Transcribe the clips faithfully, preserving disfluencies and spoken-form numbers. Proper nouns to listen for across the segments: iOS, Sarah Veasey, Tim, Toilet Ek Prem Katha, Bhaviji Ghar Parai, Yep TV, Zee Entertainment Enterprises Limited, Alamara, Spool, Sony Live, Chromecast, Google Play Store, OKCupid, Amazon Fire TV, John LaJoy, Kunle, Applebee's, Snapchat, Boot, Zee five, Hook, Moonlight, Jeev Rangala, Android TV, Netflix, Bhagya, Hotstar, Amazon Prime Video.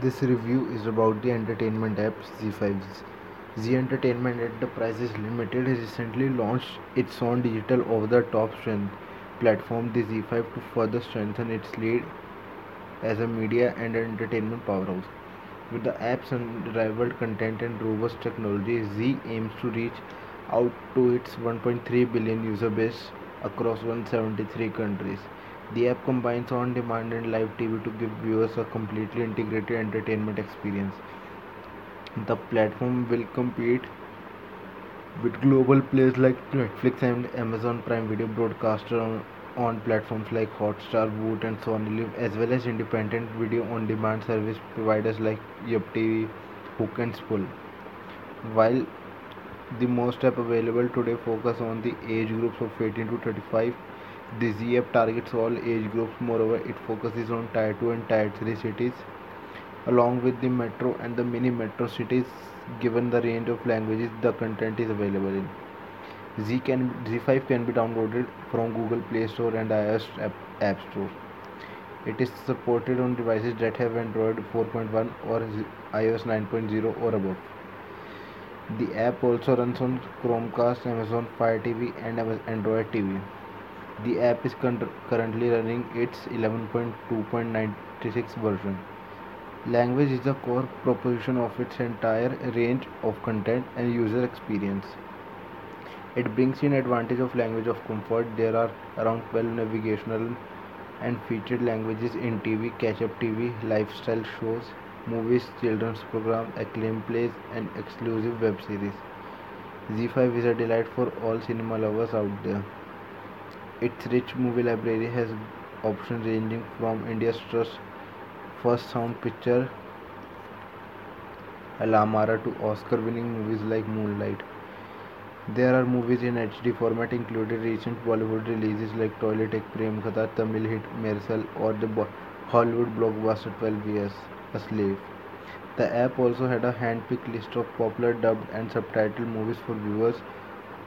This review is about the entertainment app Zee five's. Zee Entertainment Enterprises Limited recently launched its own digital over-the-top strength platform, the Zee five, to further strengthen its lead as a media and entertainment powerhouse. With the app's unrivaled content and robust technology, Zee aims to reach out to its one point three billion user base across one hundred seventy-three countries. The app combines on-demand and live T V to give viewers a completely integrated entertainment experience. The platform will compete with global players like Netflix and Amazon Prime Video, broadcaster on, on platforms like Hotstar, Boot and Sony Live, as well as independent video on-demand service providers like Yep T V, Hook and Spool. While the most app available today focus on the age groups of eighteen to thirty-five, the Zee app targets all age groups. Moreover, it focuses on tier two and tier three cities, along with the metro and the mini metro cities. Given the range of languages the content is available in, Zee can Zee five can be downloaded from Google Play Store and iOS app, app Store. It is supported on devices that have Android four point one or iOS nine point zero or above. The app also runs on Chromecast, Amazon Fire T V and Android T V. The app is con- currently running its eleven point two point nine six version. Language is the core proposition of its entire range of content and user experience. It brings in advantage of language of comfort. There are around twelve navigational and featured languages in T V, catch-up T V, lifestyle shows, movies, children's programs, acclaimed plays and exclusive web series. Zee five is a delight for all cinema lovers out there. Its rich movie library has options ranging from India's trust first sound picture Alamara to Oscar-winning movies like Moonlight. There are movies in H D format, including recent Bollywood releases like Toilet Ek Prem Katha, Tamil hit Mersal, or the Bo- Hollywood blockbuster twelve years a Slave. The app also had a hand-picked list of popular dubbed and subtitled movies for viewers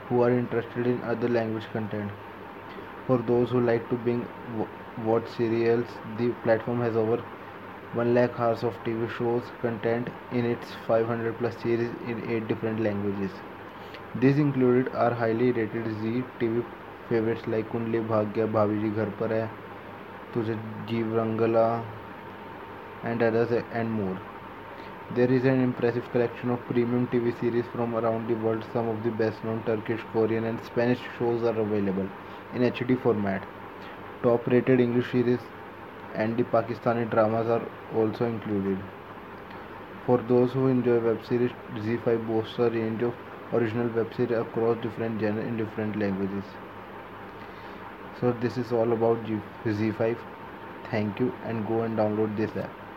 who are interested in other language content. For those who like to binge watch serials, the platform has over one lakh hours of T V shows content in its five hundred plus series in eight different languages. These included are highly rated Zee T V favorites like Kunle, Bhagya, Bhaviji Ghar Parai, Jeev Rangala, and others and more. There is an impressive collection of premium T V series from around the world. Some of the best known Turkish, Korean and Spanish shows are available in H D format. Top rated English series and the Pakistani dramas are also included. For those who enjoy web series, Zee five boasts a range of original web series across different genres in different languages. So this is all about Zee five. Thank you, and go and download this app.